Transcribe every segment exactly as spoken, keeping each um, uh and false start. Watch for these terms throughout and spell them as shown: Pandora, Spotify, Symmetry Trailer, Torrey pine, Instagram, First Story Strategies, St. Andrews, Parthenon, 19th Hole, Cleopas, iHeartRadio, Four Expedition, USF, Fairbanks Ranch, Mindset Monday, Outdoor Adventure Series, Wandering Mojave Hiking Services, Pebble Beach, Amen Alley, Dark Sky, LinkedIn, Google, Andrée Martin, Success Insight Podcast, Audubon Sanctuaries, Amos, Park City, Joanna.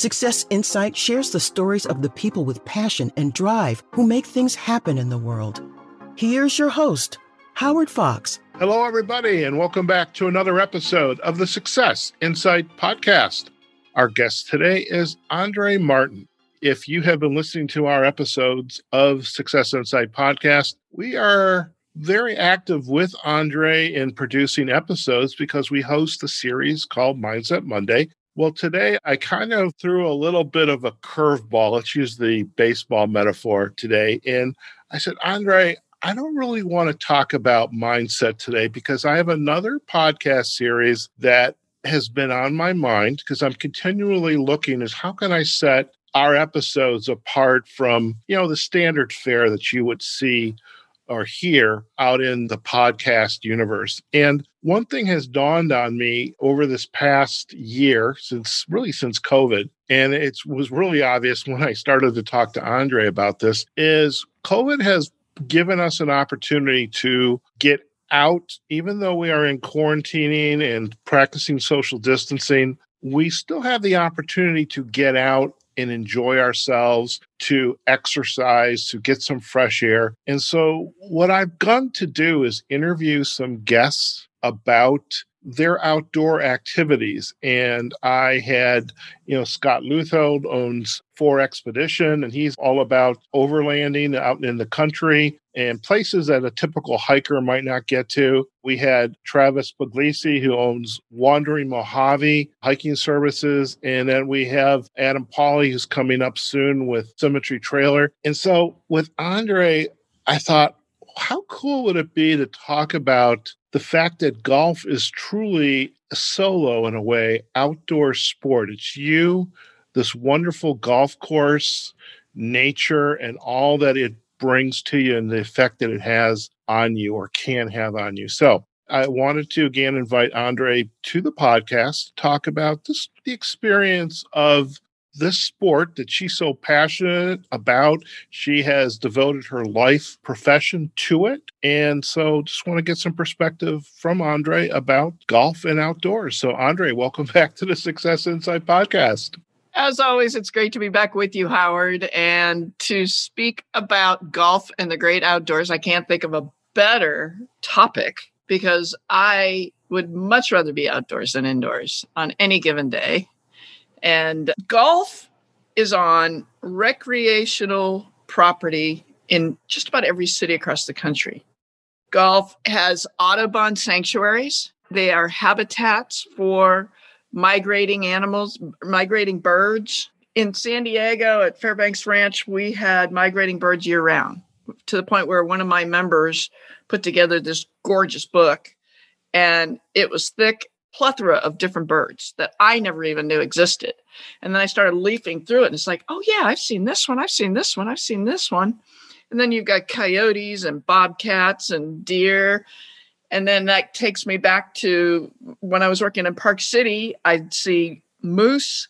Success Insight shares the stories of the people with passion and drive who make things happen in the world. Here's your host, Howard Fox. Hello, everybody, and welcome back to another episode of the Success Insight Podcast. Our guest today is Andrée Martin. If you have been listening to our episodes of Success Insight Podcast, we are very active with Andrée in producing episodes because we host a series called Mindset Monday. Well, today I kind of threw a little bit of a curveball. Let's use the baseball metaphor today. And I said, Andrée, I don't really want to talk about mindset today because I have another podcast series that has been on my mind because I'm continually looking is how can I set our episodes apart from, you know, the standard fare that you would see or hear out in the podcast universe. And one thing has dawned on me over this past year, since really since COVID, and it was really obvious when I started to talk to Andrée about this, is COVID has given us an opportunity to get out. Even though we are in quarantining and practicing social distancing, we still have the opportunity to get out and enjoy ourselves, to exercise, to get some fresh air. And so what I've gone to do is interview some guests about their outdoor activities. And I had, you know, Scott Luthold owns Four Expedition, and he's all about overlanding out in the country and places that a typical hiker might not get to. We had Travis Puglisi, who owns Wandering Mojave Hiking Services. And then we have Adam Polly, who's coming up soon with Symmetry Trailer. And so with Andrée, I thought, how cool would it be to talk about the fact that golf is truly a solo, in a way, outdoor sport? It's you, this wonderful golf course, nature, and all that it brings to you and the effect that it has on you or can have on you. So I wanted to, again, invite Andrée to the podcast to talk about this, the experience of this sport that she's so passionate about. She has devoted her life profession to it. And so just want to get some perspective from Andrée about golf and outdoors. So Andrée, welcome back to the Success Insight Podcast. As always, it's great to be back with you, Howard, and to speak about golf and the great outdoors. I can't think of a better topic because I would much rather be outdoors than indoors on any given day. And golf is on recreational property in just about every city across the country. Golf has Audubon Sanctuaries. They are habitats for migrating animals, migrating birds. In San Diego at Fairbanks Ranch, we had migrating birds year-round, to the point where one of my members put together this gorgeous book, and it was thick, plethora of different birds that I never even knew existed. And then I started leafing through it, and it's like, oh yeah, I've seen this one, I've seen this one, I've seen this one. And then you've got coyotes and bobcats and deer. And then that takes me back to when I was working in Park City, I'd see moose,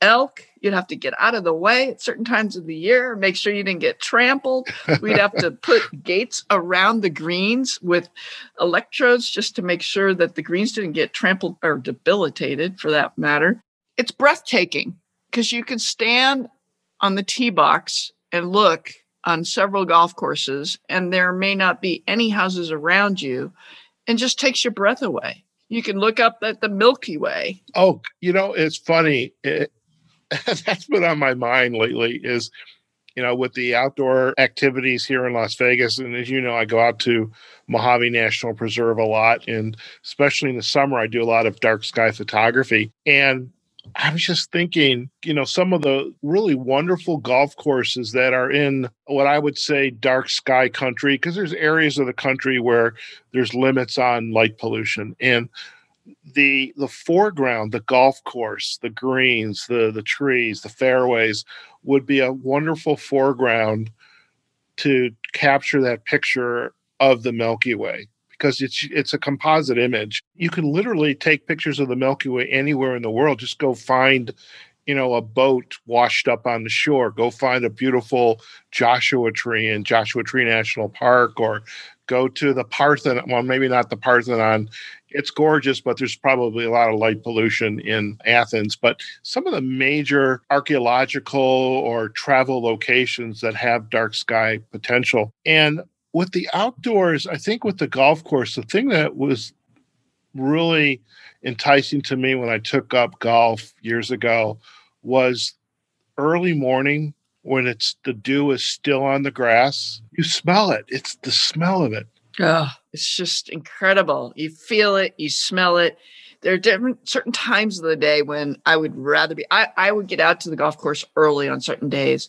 elk. You'd have to get out of the way at certain times of the year, make sure you didn't get trampled. We'd have to put gates around the greens with electrodes just to make sure that the greens didn't get trampled or debilitated, for that matter. It's breathtaking because you can stand on the tee box and look on several golf courses, and there may not be any houses around you, and just takes your breath away. You can look up at the Milky Way. Oh, you know, it's funny. It, that's been on my mind lately is, you know, with the outdoor activities here in Las Vegas. And as you know, I go out to Mojave National Preserve a lot. And especially in the summer, I do a lot of dark sky photography. And I was just thinking, you know, some of the really wonderful golf courses that are in what I would say dark sky country, because there's areas of the country where there's limits on light pollution. And the the foreground, the golf course, the greens, the the trees, the fairways would be a wonderful foreground to capture that picture of the Milky Way. Because it's it's a composite image. You can literally take pictures of the Milky Way anywhere in the world. Just go find, you know, a boat washed up on the shore. Go find a beautiful Joshua tree in Joshua Tree National Park, or Go to the Parthenon. Well, maybe not the Parthenon. It's gorgeous, but there's probably a lot of light pollution in Athens. But some of the major archaeological or travel locations that have dark sky potential. And with the outdoors, I think with the golf course, the thing that was really enticing to me when I took up golf years ago was early morning when it's the dew is still on the grass. You smell it. It's the smell of it. Oh, it's just incredible. You feel it. You smell it. There are different certain times of the day when I would rather be, I, I would get out to the golf course early on certain days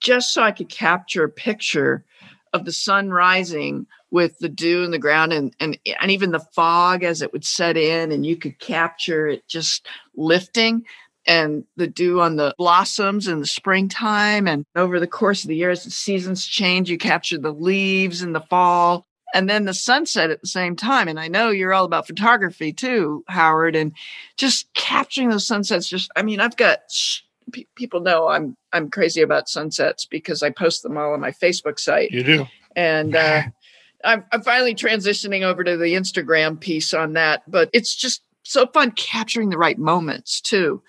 just so I could capture a picture of the sun rising with the dew in the ground and, and, and even the fog as it would set in, and you could capture it just lifting and the dew on the blossoms in the springtime. And over the course of the year, as the seasons change, you capture the leaves in the fall and then the sunset at the same time. And I know you're all about photography too, Howard, and just capturing those sunsets. Just, I mean, I've got p- people know I'm, I'm crazy about sunsets because I post them all on my Facebook site. You do. And, uh, I'm, I'm finally transitioning over to the Instagram piece on that, but it's just so fun capturing the right moments too.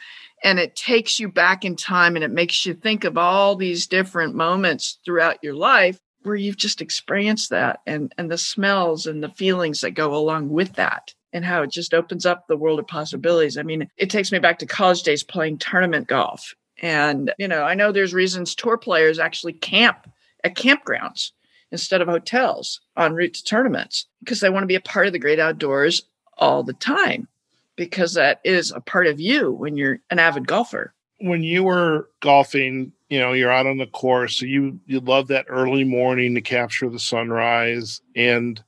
And it takes you back in time and it makes you think of all these different moments throughout your life where you've just experienced that and, and the smells and the feelings that go along with that and how it just opens up the world of possibilities. I mean, it takes me back to college days playing tournament golf. And, you know, I know there's reasons tour players actually camp at campgrounds instead of hotels en route to tournaments because they want to be a part of the great outdoors all the time, because that is a part of you when you're an avid golfer. When you were golfing, you know, you're out on the course, so you, you love that early morning to capture the sunrise. And,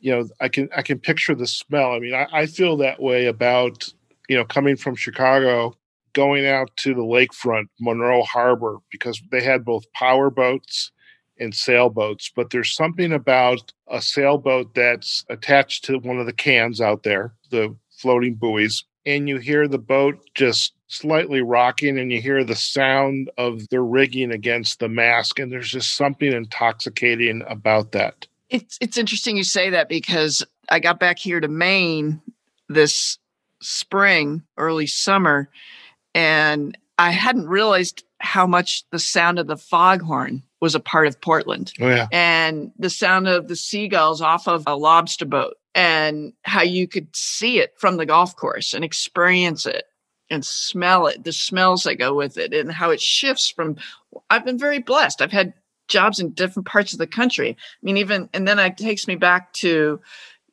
you know, I can, I can picture the smell. I mean, I, I feel that way about, you know, coming from Chicago, going out to the lakefront, Monroe Harbor, because they had both power boats and sailboats, but there's something about a sailboat that's attached to one of the cans out there, the floating buoys, and you hear the boat just slightly rocking and you hear the sound of the rigging against the mast. And there's just something intoxicating about that. It's it's interesting you say that because I got back here to Maine this spring, early summer, and I hadn't realized how much the sound of the foghorn was a part of Portland. Oh, yeah. And the sound of the seagulls off of a lobster boat and how you could see it from the golf course and experience it and smell it, the smells that go with it and how it shifts from, I've been very blessed. I've had jobs in different parts of the country. I mean, even, and then it takes me back to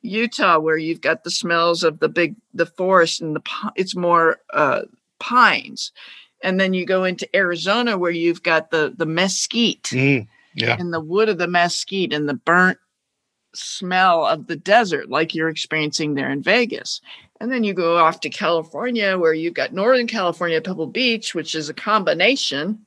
Utah where you've got the smells of the big, the forest and the, it's more uh, pines. And then you go into Arizona where you've got the, the mesquite mm, yeah. and the wood of the mesquite and the burnt smell of the desert like you're experiencing there in Vegas. And then you go off to California where you've got Northern California, Pebble Beach, which is a combination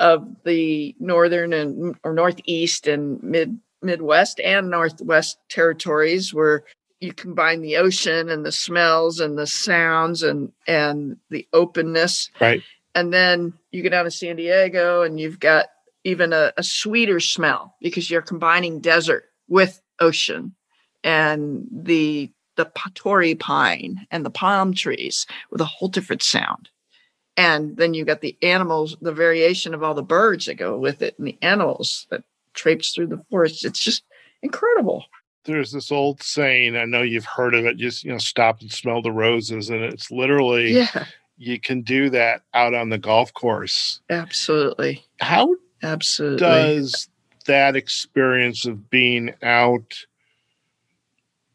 of the northern and or northeast and mid Midwest and Northwest territories where you combine the ocean and the smells and the sounds and, and the openness. Right. And then you go down to San Diego and you've got even a, a sweeter smell because you're combining desert with ocean and the, the Torrey pine and the palm trees with a whole different sound. And then you've got the animals, the variation of all the birds that go with it and the animals that traipse through the forest. It's just incredible. There's this old saying, I know you've heard of it, just, you know, stop and smell the roses. And it's literally, yeah. You can do that out on the golf course. Absolutely. How Absolutely. does that experience of being out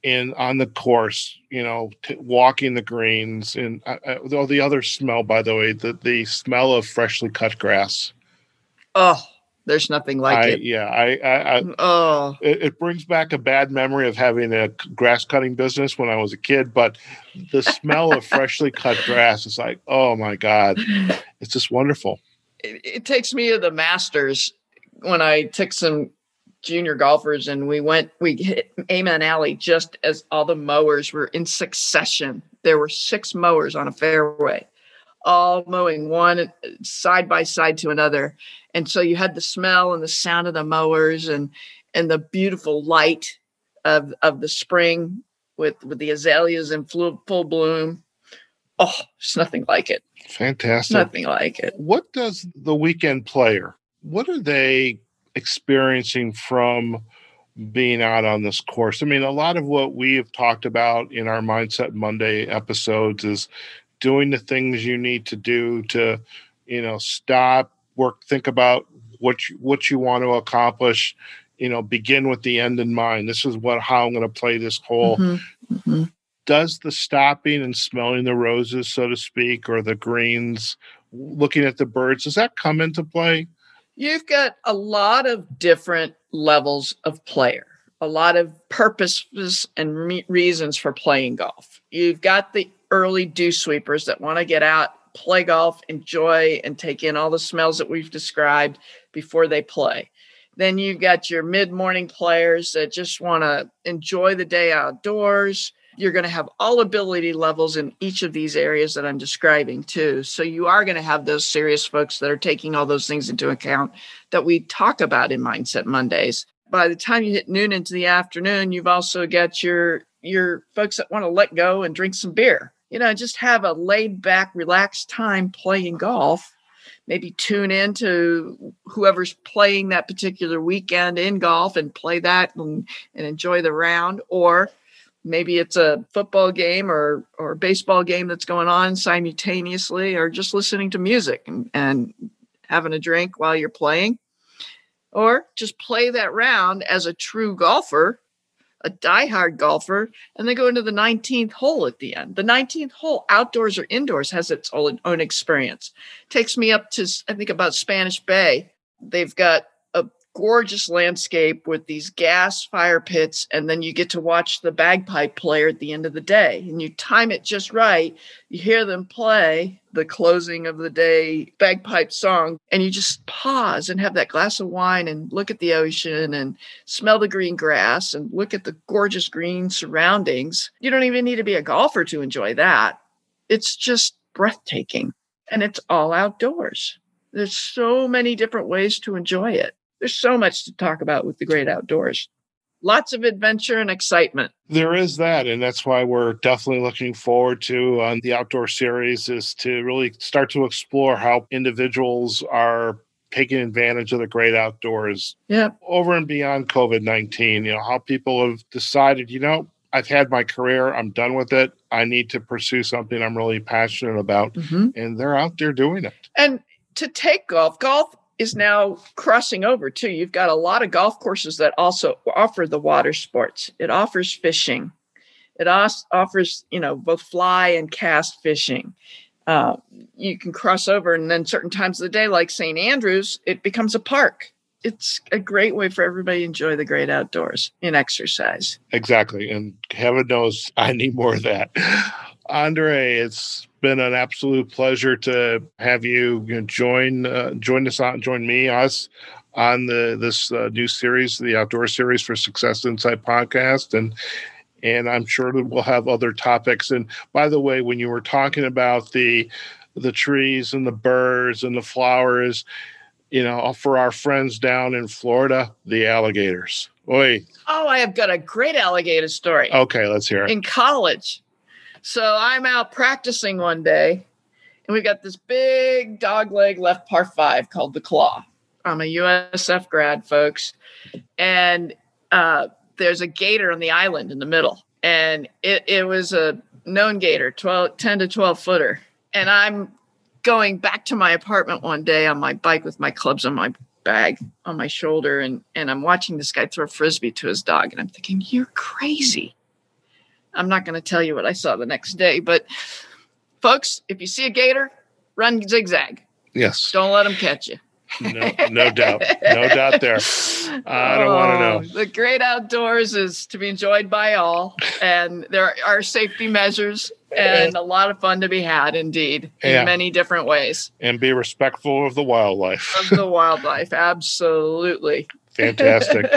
in on the course, you know, t- walking the greens and uh, uh, the other smell, by the way, the, the smell of freshly cut grass. Oh, there's nothing like I, it. Yeah. I, I, I oh. it, it brings back a bad memory of having a grass cutting business when I was a kid, but the smell of freshly cut grass is like, oh my God, it's just wonderful. It, it takes me to the Masters when I took some junior golfers and we went, we hit Amen Alley just as all the mowers were in succession. There were six mowers on a fairway, all mowing one side by side to another. And so you had the smell and the sound of the mowers and and the beautiful light of of the spring with, with the azaleas in full, full bloom. Oh, it's nothing like it. Fantastic. Nothing like it. What does the weekend player, what are they experiencing from being out on this course? I mean, a lot of what we have talked about in our Mindset Monday episodes is doing the things you need to do to, you know, stop, work, think about what you, what you want to accomplish, you know, begin with the end in mind. This is what, how I'm going to play this hole. Mm-hmm. Mm-hmm. Does the stopping and smelling the roses, so to speak, or the greens, looking at the birds, does that come into play? You've got a lot of different levels of player, a lot of purposes and re- reasons for playing golf. You've got the early dew sweepers that want to get out, play golf, enjoy, and take in all the smells that we've described before they play. Then you've got your mid-morning players that just want to enjoy the day outdoors. You're going to have all ability levels in each of these areas that I'm describing too. So you are going to have those serious folks that are taking all those things into account that we talk about in Mindset Mondays. By the time you hit noon into the afternoon, you've also got your, your folks that want to let go and drink some beer. You know, just have a laid back, relaxed time playing golf. Maybe tune in to whoever's playing that particular weekend in golf and play that and, and enjoy the round. Or maybe it's a football game or or baseball game that's going on simultaneously, or just listening to music and, and having a drink while you're playing. Or just play that round as a true golfer, a diehard golfer, and then go into the nineteenth hole at the end. The nineteenth hole, outdoors or indoors, has its own, own experience. Takes me up to, I think, about Spanish Bay. They've got a gorgeous landscape with these gas fire pits, and then you get to watch the bagpipe player at the end of the day. And you time it just right. You hear them play the closing of the day bagpipe song, and you just pause and have that glass of wine and look at the ocean and smell the green grass and look at the gorgeous green surroundings. You don't even need to be a golfer to enjoy that. It's just breathtaking, and it's all outdoors. There's so many different ways to enjoy it. There's so much to talk about with the great outdoors. Lots of adventure and excitement. There is that. And that's why we're definitely looking forward to on the outdoor series is to really start to explore how individuals are taking advantage of the great outdoors. Yeah. Over and beyond COVID nineteen, you know, how people have decided, you know, I've had my career, I'm done with it. I need to pursue something I'm really passionate about. Mm-hmm. And they're out there doing it. And to take golf, golf is now crossing over too. You've got a lot of golf courses that also offer the water sports. It offers fishing. It offers, you know, both fly and cast fishing. Uh, you can cross over, and then certain times of the day, like Saint Andrews, it becomes a park. It's a great way for everybody to enjoy the great outdoors and exercise. Exactly. And heaven knows I need more of that. Andrée, it's been an absolute pleasure to have you, you know, join uh, join us on join me us on the this uh, new series, the outdoor series for Success Insight Podcast, and and I'm sure that we'll have other topics. And by the way, when you were talking about the the trees and the birds and the flowers, you know, for our friends down in Florida, the alligators. Oy. Oh, I have got a great alligator story. Okay, let's hear it. In college. So I'm out practicing one day, and we've got this big dogleg left par five called the Claw. I'm a U S F grad, folks. And uh, there's a gator on the island in the middle. And it, it was a known gator, twelve, ten to twelve footer. And I'm going back to my apartment one day on my bike with my clubs on my bag on my shoulder. And, and I'm watching this guy throw a Frisbee to his dog. And I'm thinking, you're crazy. I'm not going to tell you what I saw the next day, but folks, if you see a gator, run zigzag. Yes. Don't let them catch you. No, no doubt. No doubt there. I don't oh, want to know. The great outdoors is to be enjoyed by all, and there are safety measures and a lot of fun to be had indeed in yeah. many different ways. And be respectful of the wildlife. Of the wildlife. Absolutely. Fantastic.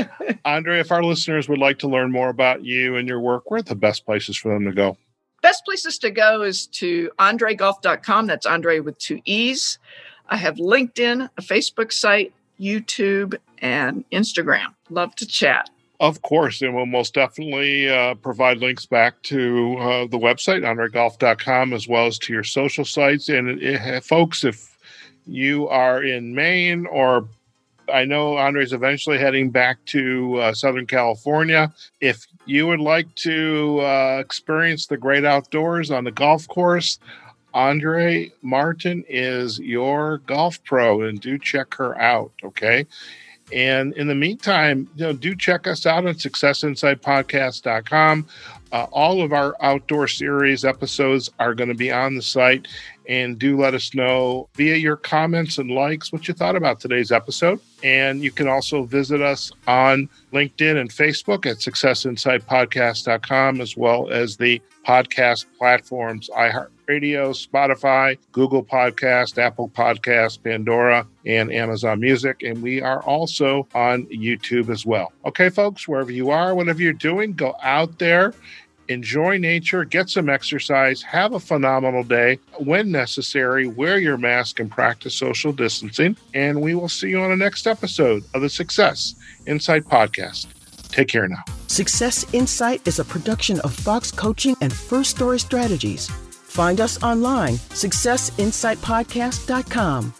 Andrée, if our listeners would like to learn more about you and your work, where are the best places for them to go? Best places to go is to Andre Golf dot com. That's Andre with two E's. I have LinkedIn, a Facebook site, YouTube, and Instagram. Love to chat. Of course, and we'll most definitely uh, provide links back to uh, the website, Andree Golf dot com, as well as to your social sites. And it, it, folks, if you are in Maine, or I know Andree's eventually heading back to uh, Southern California, if you would like to uh, experience the great outdoors on the golf course, Andrée Martin is your golf pro, and do check her out, okay? And in the meantime, you know, do check us out on success insight podcast dot com. Uh, all of our outdoor series episodes are going to be on the site. And do let us know via your comments and likes what you thought about today's episode. And you can also visit us on LinkedIn and Facebook at success insight podcast dot com, as well as the podcast platforms iHeartRadio, Spotify, Google Podcast, Apple Podcast, Pandora, and Amazon Music. And we are also on YouTube as well. Okay, folks, wherever you are, whatever you're doing, go out there. Enjoy nature, get some exercise, have a phenomenal day. When necessary, wear your mask and practice social distancing. And we will see you on the next episode of the Success Insight Podcast. Take care now. Success Insight is a production of Fox Coaching and First Story Strategies. Find us online, success insight podcast dot com.